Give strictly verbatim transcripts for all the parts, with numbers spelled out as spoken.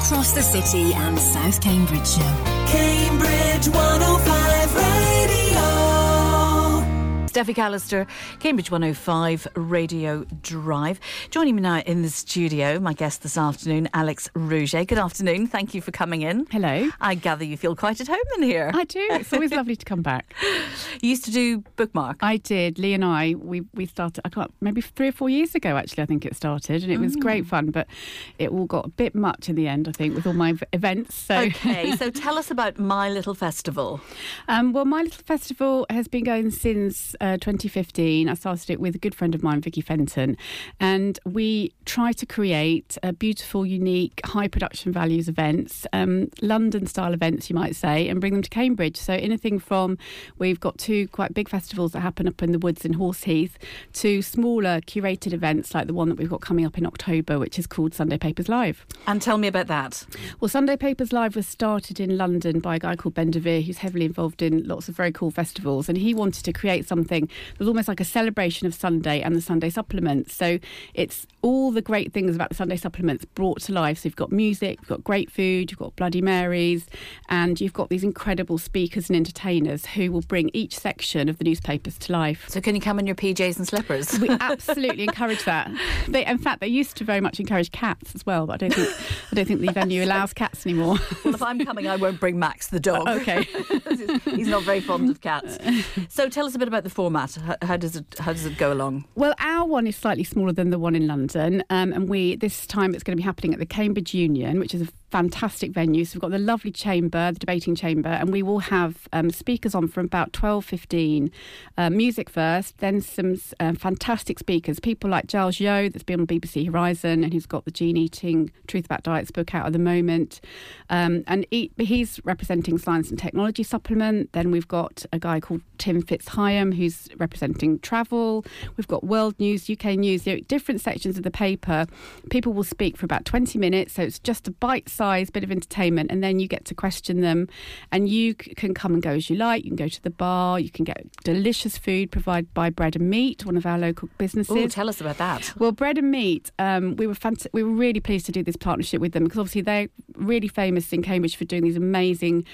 across the city and South Cambridgeshire. Cambridge one oh five Radio. Steffi Callister, Cambridge one oh five Radio Drive. Joining me now in the studio, my guest this afternoon, Alex Ruczaj. Good afternoon. Thank you for coming in. Hello. I gather you feel quite at home in here. I do. It's always lovely to come back. You used to do Bookmark. I did. Lee and I, we, we started, I can't, maybe three or four years ago, actually, I think it started. And it was mm. great fun, but it all got a bit much in the end, I think, with all my v- events. So. Okay, so tell us about My Little Festival. Um, well, My Little Festival has been going since uh, twenty fifteen. I started it with a good friend of mine, Vicky Fenton. And we try to create a beautiful, unique, high production values events, um, London-style events, you might say, and bring them to Cambridge. So anything from, we've got two quite big festivals that happen up in the woods in Horseheath to smaller curated events like the one that we've got coming up in October, which is called Sunday Papers Live. And tell me about that. Well, Sunday Papers Live was started in London by a guy called Ben Devere, who's heavily involved in lots of very cool festivals, and he wanted to create something that was almost like a celebration of Sunday and the Sunday supplements. So it's all the great things about the Sunday supplements brought to life. So you've got music, you've got great food, you've got Bloody Marys, and you've got these incredible speakers and entertainers who will bring each section of the newspapers to life. So can you come in your P Js and slippers? We absolutely encourage that. They, in fact, they used to very much encourage cats as well, but I don't think I don't think the venue allows cats anymore. Well, if I'm coming, I won't bring Max the dog. Uh, okay, he's not very fond of cats. So tell us a bit about the format. How, how does it how does it go along? Well, our one is slightly smaller than the one in London, um, and we this time it's going to be happening at the Cambridge Union, which is a fantastic venue. So we've got the lovely chamber, the debating chamber, and we will have um, speakers on from about twelve fifteen. Uh, music first, then some uh, fantastic speakers, people like Giles Yeo, that's been on B B C Horizon, and who's got the gene-eating Truth About Diets book out at the moment. Um, and he, he's representing science and technology supplement. Then we've got a guy called Tim Fitzhyam, who's representing travel. We've got world news, U K news, you know, different sections of the paper. People will speak for about twenty minutes, so it's just a bite-sized bit of entertainment, and then you get to question them, and you c- can come and go as you like. You can go to the bar, you can get delicious food provided by Bread and Meat, one of our local businesses. Oh, tell us about that. Well, Bread and Meat, um, we were fant- we were really pleased to do this partnership with them, because obviously they're really famous in Cambridge for doing these amazing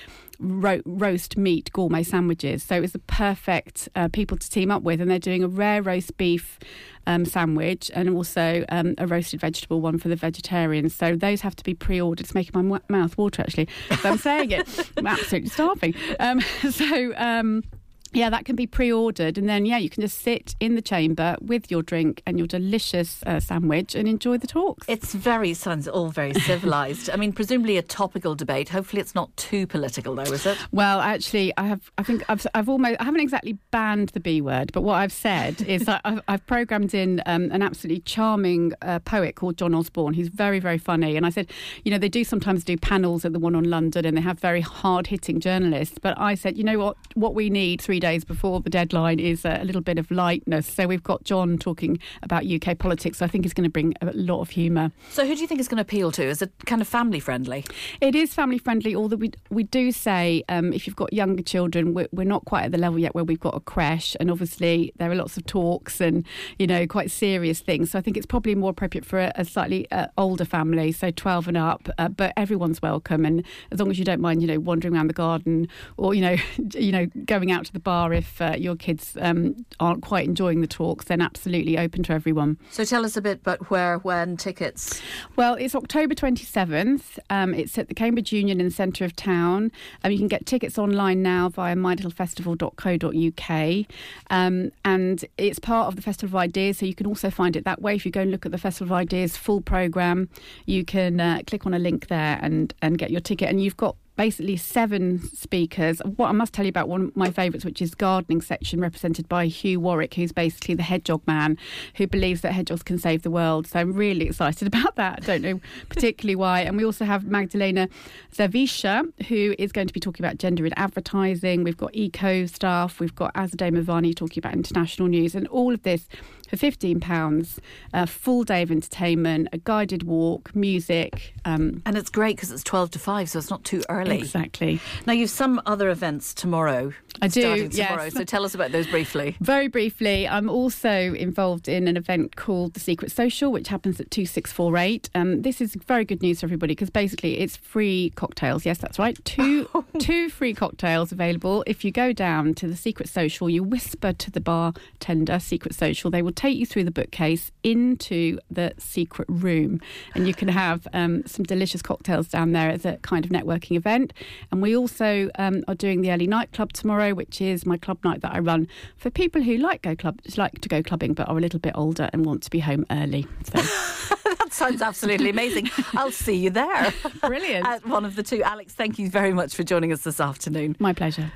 Ro- roast meat gourmet sandwiches. So it's the perfect uh, people to team up with, and they're doing a rare roast beef um, sandwich, and also um, a roasted vegetable one for the vegetarians. So those have to be pre-ordered. It's making my w- mouth water, actually, if I'm saying it. I'm absolutely starving. Um, so um, yeah, that can be pre-ordered, and then yeah, you can just sit in the chamber with your drink and your delicious uh, sandwich and enjoy the talks. It's very sounds all very civilised. I mean, presumably a topical debate. Hopefully, it's not too political, though, is it? Well, actually, I have. I think I've. I've almost. I haven't exactly banned the B word, but what I've said is that I've, I've programmed in um, an absolutely charming uh, poet called John Osborne, who's very, very funny. And I said, you know, they do sometimes do panels at the one on London, and they have very hard-hitting journalists. But I said, you know what? What we need three days before the deadline is a little bit of lightness. So we've got John talking about U K politics. So I think he's going to bring a lot of humour. So who do you think is going to appeal to? Is it kind of family friendly? It is family friendly, although we we do say um, if you've got younger children, we're, we're not quite at the level yet where we've got a creche, and obviously there are lots of talks and, you know, quite serious things. So I think it's probably more appropriate for a, a slightly uh, older family, so twelve and up, uh, but everyone's welcome, and as long as you don't mind, you know, wandering around the garden or, you know, you know, going out to the bar if uh, your kids um, aren't quite enjoying the talks, then absolutely open to everyone. So tell us a bit about where, when, tickets. Well, it's October twenty-seventh. Um, it's at the Cambridge Union in the centre of town. Um, you can get tickets online now via my little festival dot co dot u k. Um, and it's part of the Festival of Ideas, so you can also find it that way. If you go and look at the Festival of Ideas full programme, you can uh, click on a link there and, and get your ticket. And you've got basically seven speakers. What I must tell you about one of my favourites, which is gardening section, represented by Hugh Warwick, who's basically the hedgehog man who believes that hedgehogs can save the world. So I'm really excited about that. I don't know particularly why. And we also have Magdalena Zavisha, who is going to be talking about gender in advertising. We've got eco stuff. We've got Azadeh Mavani talking about international news. And all of this for fifteen pounds, a full day of entertainment, a guided walk, music. Um, and it's great because it's twelve to five, so it's not too early. Exactly. Now, you've some other events tomorrow. I do, starting tomorrow, yes. So tell us about those briefly. Very briefly, I'm also involved in an event called The Secret Social, which happens at two six four eight. Um, this is very good news for everybody because basically it's free cocktails. Yes, that's right. Two, two free cocktails available. If you go down to The Secret Social, you whisper to the bartender, Secret Social, they will take you through the bookcase into the secret room, and you can have um, some delicious cocktails down there as a kind of networking event. And we also um, are doing the Early Night Club tomorrow, which is my club night that I run for people who like go club like to go clubbing but are a little bit older and want to be home early. So. That sounds absolutely amazing. I'll see you there. Brilliant. At one of the two. Alex, thank you very much for joining us this afternoon. My pleasure.